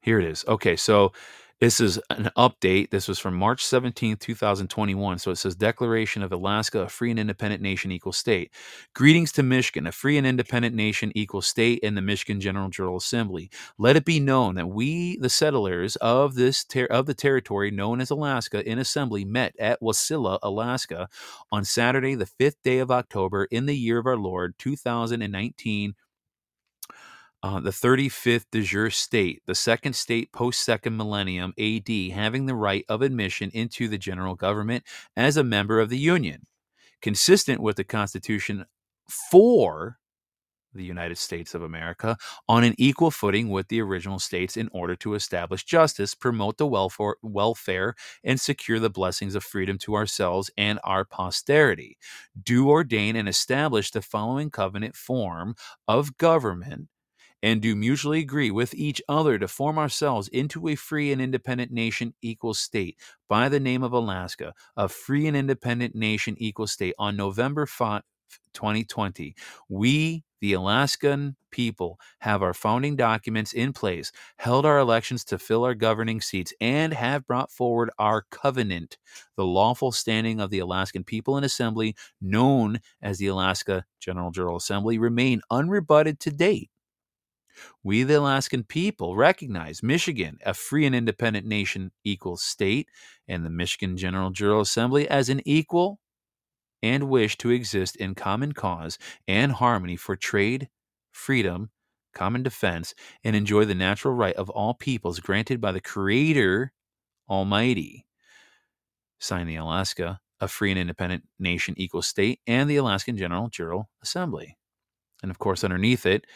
Here it is. Okay, so this is an update. This was from March 17th, 2021. So it says, Declaration of Alaska, a free and independent nation, equal state. Greetings to Michigan, a free and independent nation, equal state, and the Michigan General Jural Assembly. Let it be known that we, the settlers of the territory known as Alaska, in assembly met at Wasilla, Alaska, on Saturday, the 5th day of October, in the year of our Lord, 2019, the 35th de jure state, the second state post-second millennium AD, having the right of admission into the general government as a member of the Union, consistent with the Constitution for the United States of America, on an equal footing with the original states in order to establish justice, promote the welfare, and secure the blessings of freedom to ourselves and our posterity. Do ordain and establish the following covenant form of government, and do mutually agree with each other to form ourselves into a free and independent nation, equal state, by the name of Alaska, a free and independent nation, equal state. On November 5, 2020, we, the Alaskan people, have our founding documents in place, held our elections to fill our governing seats, and have brought forward our covenant, the lawful standing of the Alaskan people in assembly, known as the Alaska General Jural Assembly, remain unrebutted to date. We, the Alaskan people, recognize Michigan, a free and independent nation, equal state, and the Michigan General Jural Assembly as an equal, and wish to exist in common cause and harmony for trade, freedom, common defense, and enjoy the natural right of all peoples granted by the Creator Almighty. Sign the Alaska, a free and independent nation, equal state, and the Alaskan General Jural Assembly. And of course, underneath it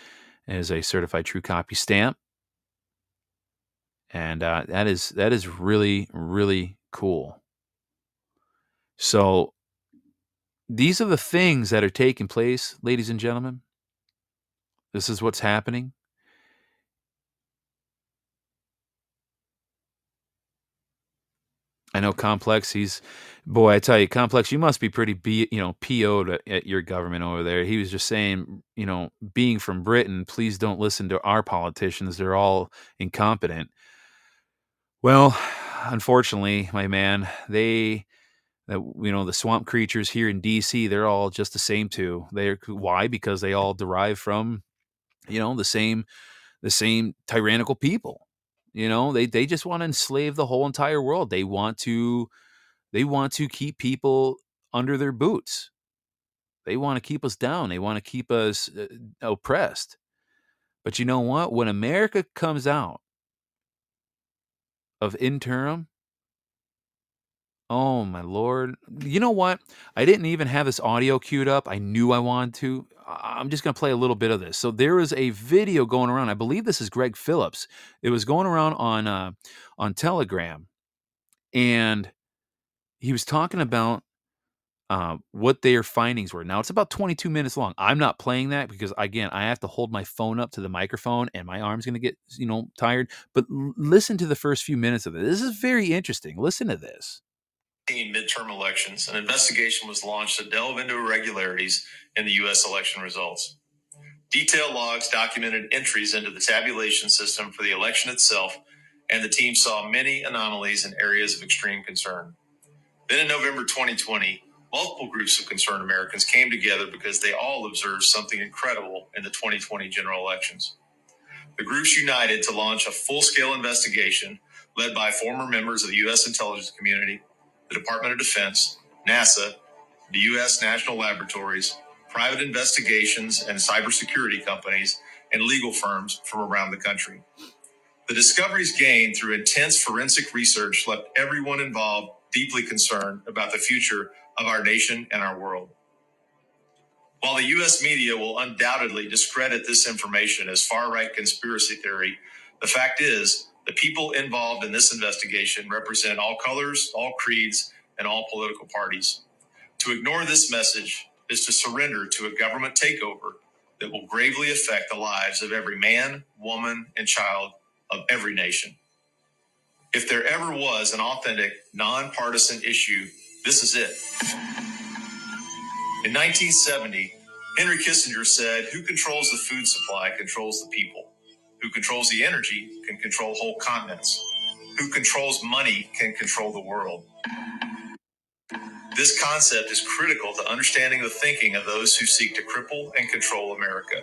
is a certified true copy stamp, and that is really, really cool. So these are the things that are taking place, ladies and gentlemen. This is what's happening. I know Complex, boy, I tell you, Complex, you must be pretty, PO'd at your government over there. He was just saying, being from Britain, please don't listen to our politicians. They're all incompetent. Well, unfortunately, my man, the swamp creatures here in D.C., they're all just the same too. Why? Because they all derive from, the same tyrannical people. They just want to enslave the whole entire world. They want to keep people under their boots. They want to keep us down. They want to keep us oppressed. But you know what? When America comes out of interim, oh my Lord. You know what? I didn't even have this audio queued up. I knew I wanted to. I'm just going to play a little bit of this. So there is a video going around. I believe this is Greg Phillips. It was going around on Telegram, and he was talking about what their findings were. Now, it's about 22 minutes long. I'm not playing that because, again, I have to hold my phone up to the microphone, and my arm's going to get tired. But listen to the first few minutes of it. This is very interesting. Listen to this. In midterm elections, an investigation was launched to delve into irregularities in the U.S. election results. Detailed logs documented entries into the tabulation system for the election itself, and the team saw many anomalies in areas of extreme concern. Then in November 2020, multiple groups of concerned Americans came together because they all observed something incredible in the 2020 general elections. The groups united to launch a full-scale investigation led by former members of the U.S. intelligence community, the Department of Defense, NASA, the U.S. National Laboratories, private investigations and cybersecurity companies, and legal firms from around the country. The discoveries gained through intense forensic research left everyone involved deeply concerned about the future of our nation and our world. While the U.S. media will undoubtedly discredit this information as far-right conspiracy theory, the fact is, the people involved in this investigation represent all colors, all creeds, and all political parties. To ignore this message is to surrender to a government takeover that will gravely affect the lives of every man, woman, and child of every nation. If there ever was an authentic, nonpartisan issue, this is it. In 1970, Henry Kissinger said, "Who controls the food supply controls the people. Who controls the energy can control whole continents. Who controls money can control the world." This concept is critical to understanding the thinking of those who seek to cripple and control America.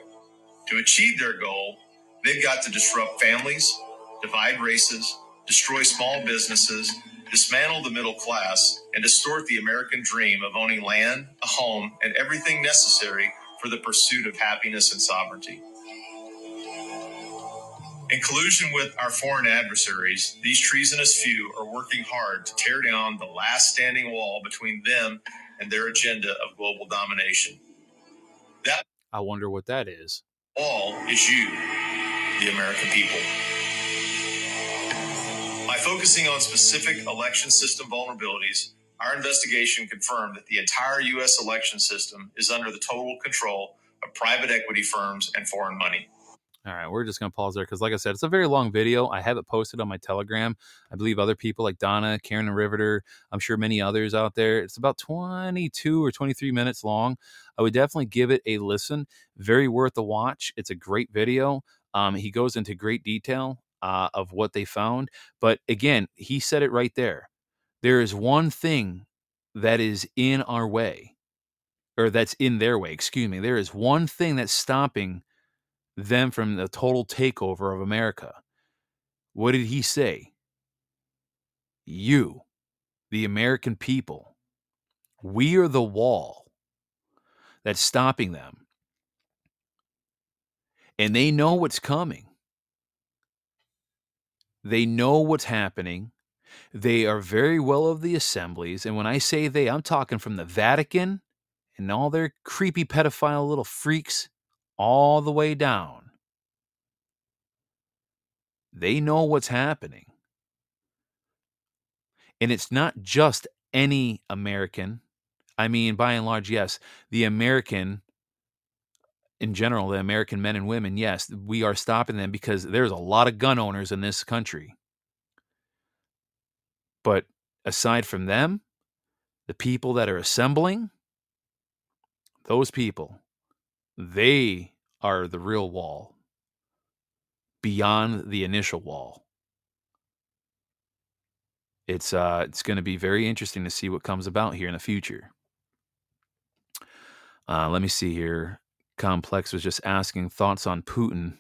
To achieve their goal, they've got to disrupt families, divide races, destroy small businesses, dismantle the middle class, and distort the American dream of owning land, a home, and everything necessary for the pursuit of happiness and sovereignty. In collusion with our foreign adversaries, these treasonous few are working hard to tear down the last standing wall between them and their agenda of global domination. That, I wonder what that is. All is you, the American people. By focusing on specific election system vulnerabilities, our investigation confirmed that the entire U.S. election system is under the total control of private equity firms and foreign money. All right, we're just going to pause there because, like I said, it's a very long video. I have it posted on my Telegram. I believe other people like Donna, Karen the Riveter, I'm sure many others out there. It's about 22 or 23 minutes long. I would definitely give it a listen. Very worth a watch. It's a great video. He goes into great detail of what they found. But again, he said it right there. There is one thing that is in our way, or that's in their way, excuse me. There is one thing that's stopping them from the total takeover of America. What did he say? You, the American people, we are the wall that's stopping them. And they know what's coming. They know what's happening. They are very well of the assemblies. And when I say they, I'm talking from the Vatican and all their creepy pedophile little freaks all the way down. They know what's happening. And it's not just any American. I mean, by and large, yes, the American, in general, the American men and women, yes, we are stopping them because there's a lot of gun owners in this country. But aside from them, the people that are assembling, those people, they are the real wall beyond the initial wall. It's going to be very interesting to see what comes about here in the future. Let me see here. Complex was just asking thoughts on Putin.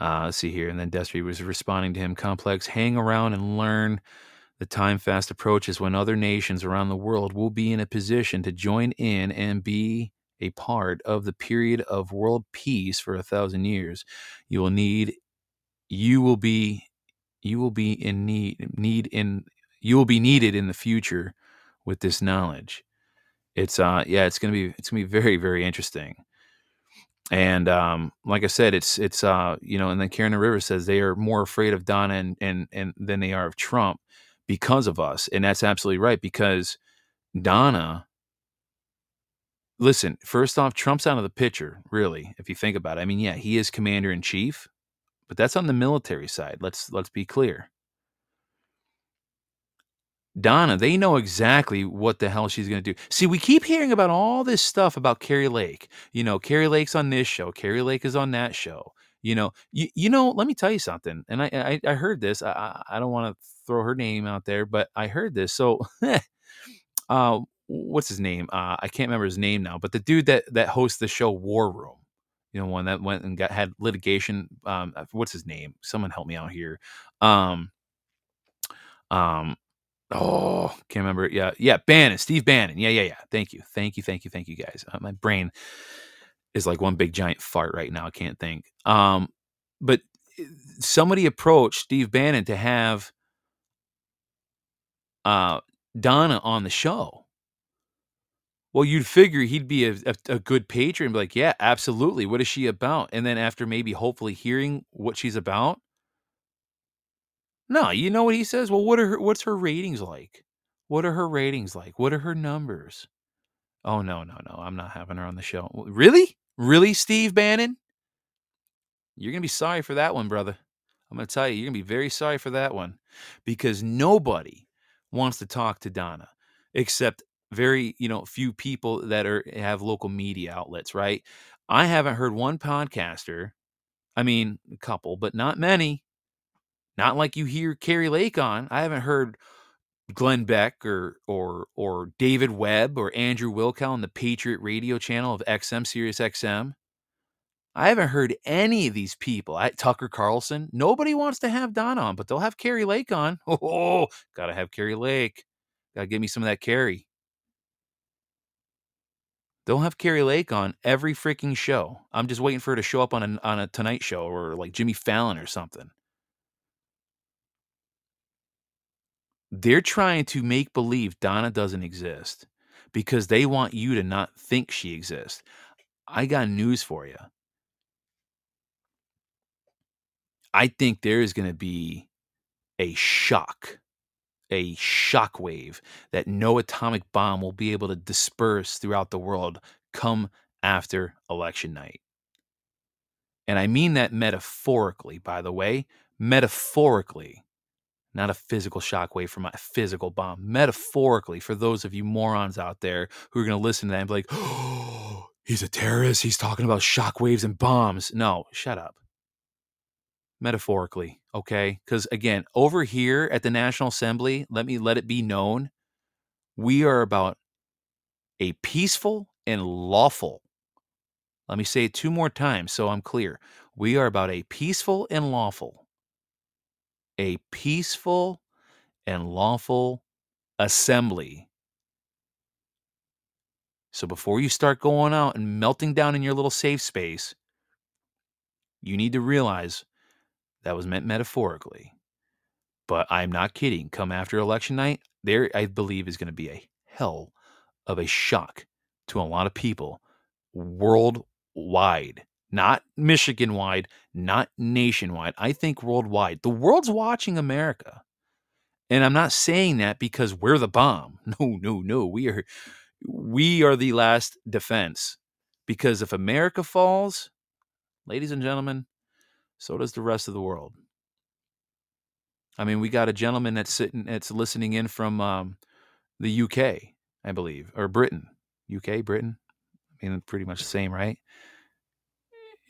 Let's see here. And then Destry was responding to him. Complex, hang around and learn. The time fast approaches when other nations around the world will be in a position to join in and be a part of the period of world peace for 1,000 years. You will be needed in the future with this knowledge. It's going to be very, very interesting. And like I said, and then Karen Rivers says they are more afraid of Donna and than they are of Trump because of us. And that's absolutely right, because Donna, listen, first off, Trump's out of the picture, really, if you think about it. I mean, yeah, he is commander in chief, but that's on the military side. Let's be clear. Donna, they know exactly what the hell she's going to do. See, we keep hearing about all this stuff about Carrie Lake. You know, Carrie Lake's on this show. Carrie Lake is on that show. You know, let me tell you something. And I heard this. I don't want to throw her name out there, but I heard this. So, what's his name? I can't remember his name now, but the dude that hosts the show War Room, you know, one that went and had litigation. What's his name? Someone help me out here. Can't remember. Yeah. Bannon, Steve Bannon. Yeah. Thank you guys. My brain is like one big giant fart right now. I can't think. But somebody approached Steve Bannon to have Donna on the show. Well, you'd figure he'd be a good patron and be like, yeah, absolutely. What is she about? And then after maybe hopefully hearing what she's about. No, you know what he says? Well, what's her ratings like? What are her ratings like? What are her numbers? Oh, no. I'm not having her on the show. Really? Really, Steve Bannon? You're going to be sorry for that one, brother. I'm going to tell you, you're going to be very sorry for that one, because nobody wants to talk to Donna except very, few people that have local media outlets, right? I haven't heard one podcaster, I mean, a couple, but not many. Not like you hear Carrie Lake on. I haven't heard Glenn Beck or David Webb or Andrew Wilkow on the Patriot Radio channel of XM, Sirius XM. I haven't heard any of these people. Tucker Carlson. Nobody wants to have Don on, but they'll have Carrie Lake on. Oh, gotta have Carrie Lake. Gotta give me some of that Carrie. They'll have Carrie Lake on every freaking show. I'm just waiting for her to show up on a Tonight Show or like Jimmy Fallon or something. They're trying to make believe Donna doesn't exist because they want you to not think she exists. I got news for you. I think there is going to be a shock wave that no atomic bomb will be able to disperse throughout the world come after election night. And I mean that metaphorically, by the way, metaphorically. Not a physical shockwave from a physical bomb. Metaphorically, for those of you morons out there who are going to listen to that and be like, oh, he's a terrorist. He's talking about shockwaves and bombs. No, shut up. Metaphorically, okay? Because, again, over here at the National Assembly, let it be known, we are about a peaceful and lawful. Let me say it two more times so I'm clear. We are about a peaceful and lawful. A peaceful and lawful assembly. So before you start going out and melting down in your little safe space, you need to realize that was meant metaphorically. But I'm not kidding. Come after election night, there, I believe, is going to be a hell of a shock to a lot of people worldwide. Not Michigan-wide, not nationwide. I think worldwide. The world's watching America. And I'm not saying that because we're the bomb. No, no, no. We are the last defense. Because if America falls, ladies and gentlemen, so does the rest of the world. I mean, we got a gentleman that's listening in from the UK, I believe, or Britain. UK, Britain. I mean, pretty much the same, right?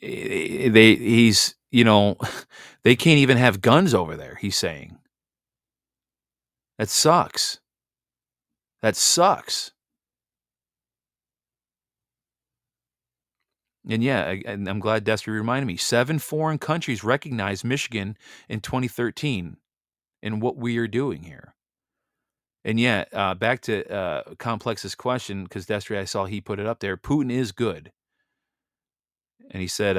They can't even have guns over there, he's saying. That sucks. That sucks. And yeah, I'm glad Destry reminded me. 7 foreign countries recognized Michigan in 2013 and what we are doing here. And yeah, back to Complex's question, because Destry, I saw he put it up there. Putin is good. And he said,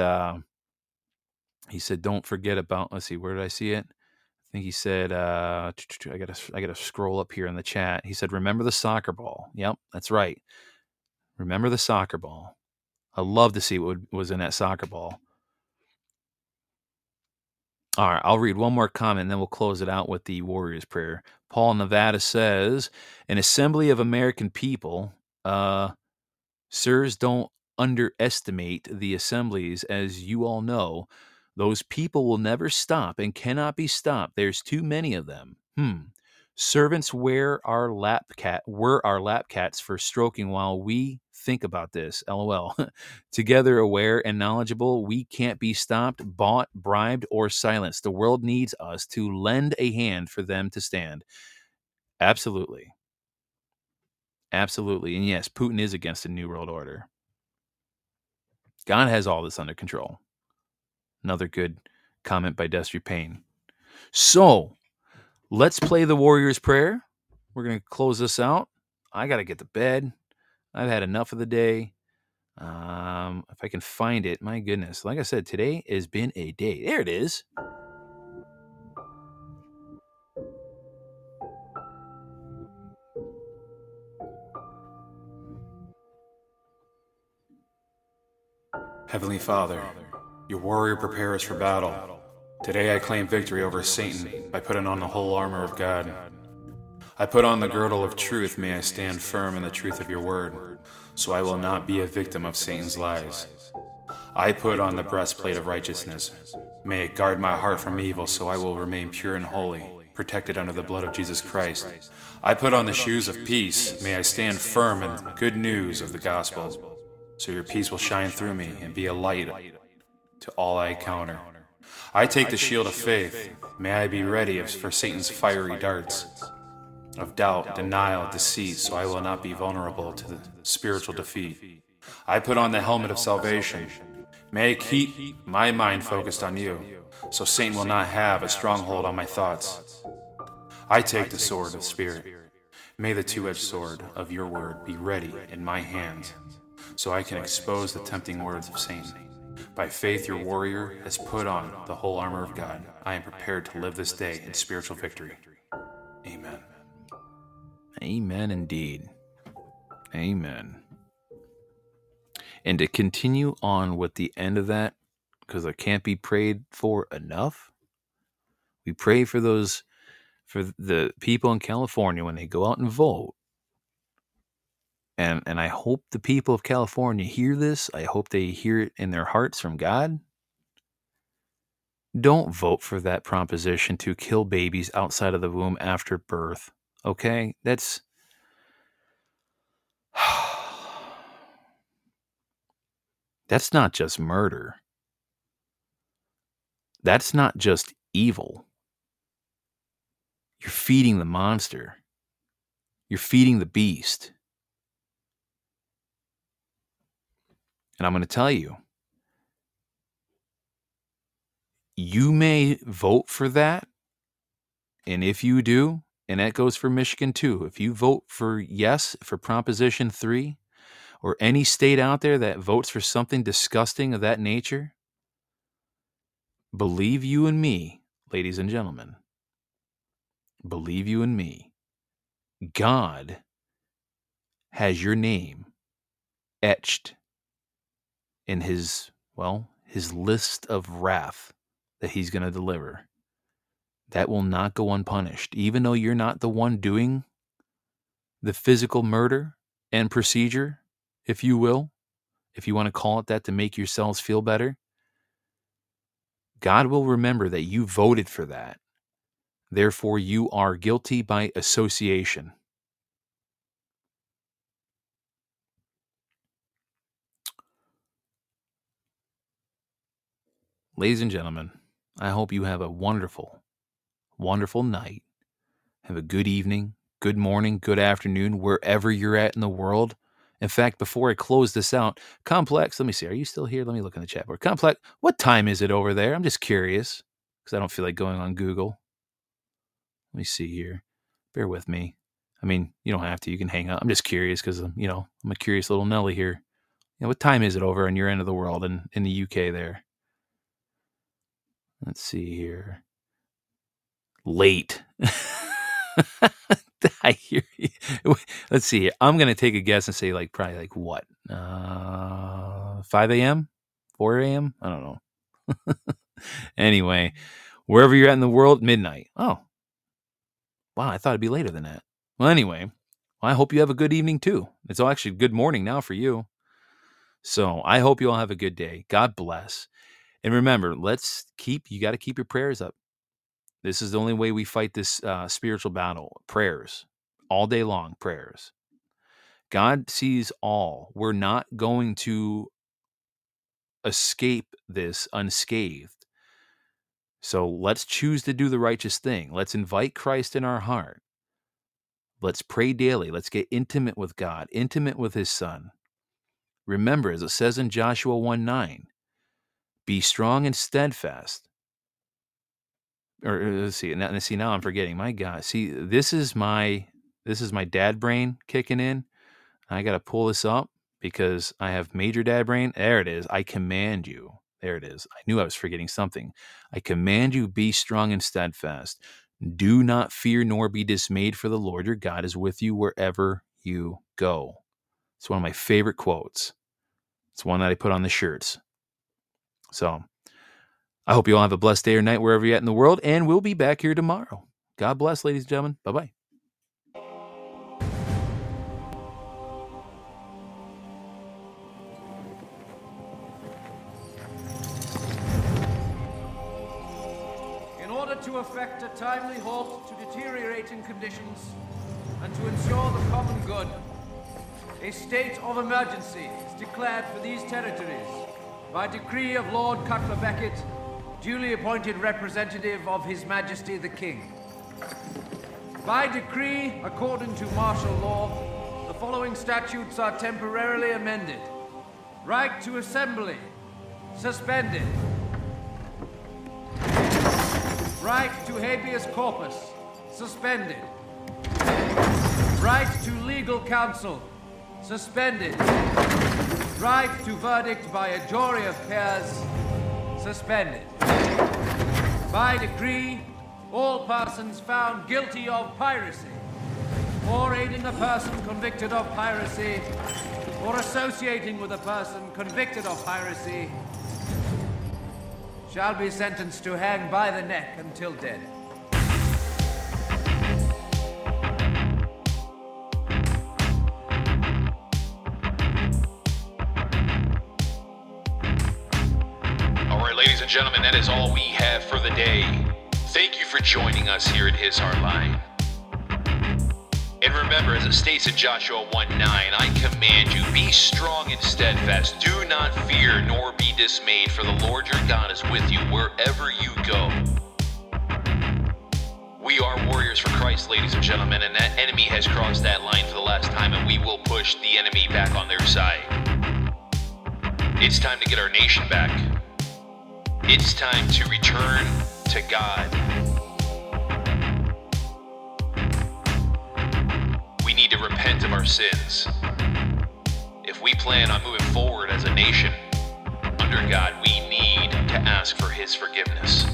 don't forget about, let's see, where did I see it? I think he said, I gotta scroll up here in the chat. He said, remember the soccer ball. Yep, that's right. Remember the soccer ball. I love to see what was in that soccer ball. All right, I'll read one more comment, and then we'll close it out with the Warrior's Prayer. Paul, Nevada says, an assembly of American people, sirs, don't underestimate the assemblies. As you all know, those people will never stop and cannot be stopped. There's too many of them. Servants were our lap cats for stroking while we think about this. LOL. Together, aware and knowledgeable, we can't be stopped, bought, bribed, or silenced. The world needs us to lend a hand for them to stand. Absolutely. Absolutely. And yes, Putin is against the New World Order. God has all this under control. Another good comment by Destry Payne. So let's play the Warrior's Prayer. We're going to close this out. I got to get to bed. I've had enough of the day. If I can find it, my goodness. Like I said, today has been a day. There it is. Heavenly Father, your warrior prepares for battle. Today I claim victory over Satan by putting on the whole armor of God. I put on the girdle of truth. May I stand firm in the truth of your word, so I will not be a victim of Satan's lies. I put on the breastplate of righteousness. May it guard my heart from evil, so I will remain pure and holy, protected under the blood of Jesus Christ. I put on the shoes of peace. May I stand firm in good news of the gospel. So your peace will shine through me and be a light to all I encounter. I take the shield of faith. May I be ready for Satan's fiery darts of doubt, denial, deceit, so I will not be vulnerable to the spiritual defeat. I put on the helmet of salvation. May I keep my mind focused on you, so Satan will not have a stronghold on my thoughts. I take the sword of Spirit. May the two-edged sword of your word be ready in my hands, so I can expose the tempting words of Satan. By faith, your warrior has put on the whole armor of God. I am prepared to live this day in spiritual victory. Amen. Amen indeed. Amen. And to continue on with the end of that, because it can't be prayed for enough, we pray for those, for the people in California when they go out and vote. And I hope the people of California hear this. I hope they hear it in their hearts from God. Don't vote for that proposition to kill babies outside of the womb after birth. Okay? That's... that's not just murder. That's not just evil. You're feeding the monster. You're feeding the beast. And I'm going to tell you, you may vote for that. And if you do, and that goes for Michigan too, if you vote for yes, for Proposition 3, or any state out there that votes for something disgusting of that nature, believe you and me, ladies and gentlemen, believe you and me, God has your name etched in his, well, his list of wrath that he's going to deliver. That will not go unpunished. Even though you're not the one doing the physical murder and procedure, if you will, if you want to call it that to make yourselves feel better, God will remember that you voted for that. Therefore, you are guilty by association. Ladies and gentlemen, I hope you have a wonderful, wonderful night. Have a good evening, good morning, good afternoon, wherever you're at in the world. In fact, before I close this out, Complex, let me see, are you still here? Let me look in the chat board. Complex, what time is it over there? I'm just curious because I don't feel like going on Google. Let me see here. Bear with me. I mean, you don't have to. You can hang up. I'm just curious because, you know, I'm a curious little Nelly here. You know, what time is it over on your end of the world and in the UK there? Let's see here. Late. I hear you. Let's see here. I'm going to take a guess and say like probably like what? 5 a.m.? 4 a.m.? I don't know. Anyway, wherever you're at in the world, midnight. Oh, wow. I thought it'd be later than that. Well, anyway, I hope you have a good evening too. It's all actually good morning now for you. So I hope you all have a good day. God bless. And remember, you got to keep your prayers up. This is the only way we fight this spiritual battle. Prayers. All day long, prayers. God sees all. We're not going to escape this unscathed. So let's choose to do the righteous thing. Let's invite Christ in our heart. Let's pray daily. Let's get intimate with God, intimate with his son. Remember, as it says in Joshua 1:9, be strong and steadfast. Or let's see. Now I'm forgetting. My God. See, this is my dad brain kicking in. I got to pull this up because I have major dad brain. There it is. I command you. There it is. I knew I was forgetting something. I command you, be strong and steadfast. Do not fear nor be dismayed, for the Lord your God is with you wherever you go. It's one of my favorite quotes. It's one that I put on the shirts. So I hope you all have a blessed day or night wherever you're at in the world, and we'll be back here tomorrow. God bless, ladies and gentlemen. Bye-bye. In order to effect a timely halt to deteriorating conditions, and to ensure the common good. A state of emergency is declared for these territories by decree of Lord Cutler Beckett, duly appointed representative of His Majesty the King. By decree, according to martial law, the following statutes are temporarily amended. Right to assembly, suspended. Right to habeas corpus, suspended. Right to legal counsel, suspended. Right to verdict by a jury of peers, suspended. By decree, all persons found guilty of piracy, or aiding a person convicted of piracy, or associating with a person convicted of piracy, shall be sentenced to hang by the neck until dead. Ladies and gentlemen, that is all we have for the day. Thank you for joining us here at His Hardline. And remember, as it states in Joshua 1:9, I command you, be strong and steadfast. Do not fear nor be dismayed, for the Lord your God is with you wherever you go. We are warriors for Christ, ladies and gentlemen, and that enemy has crossed that line for the last time, and we will push the enemy back on their side. It's time to get our nation back. It's time to return to God. We need to repent of our sins. If we plan on moving forward as a nation under God, we need to ask for His forgiveness.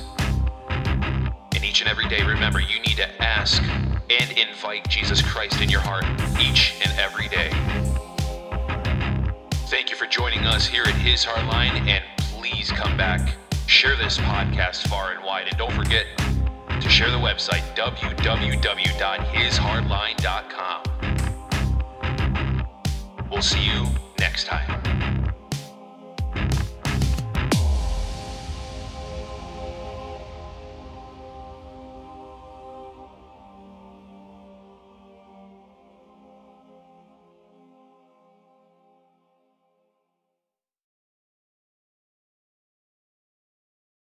And each and every day, remember, you need to ask and invite Jesus Christ in your heart each and every day. Thank you for joining us here at His Hardline, and please come back. Share this podcast far and wide, and don't forget to share the website, www.hishardline.com. We'll see you next time.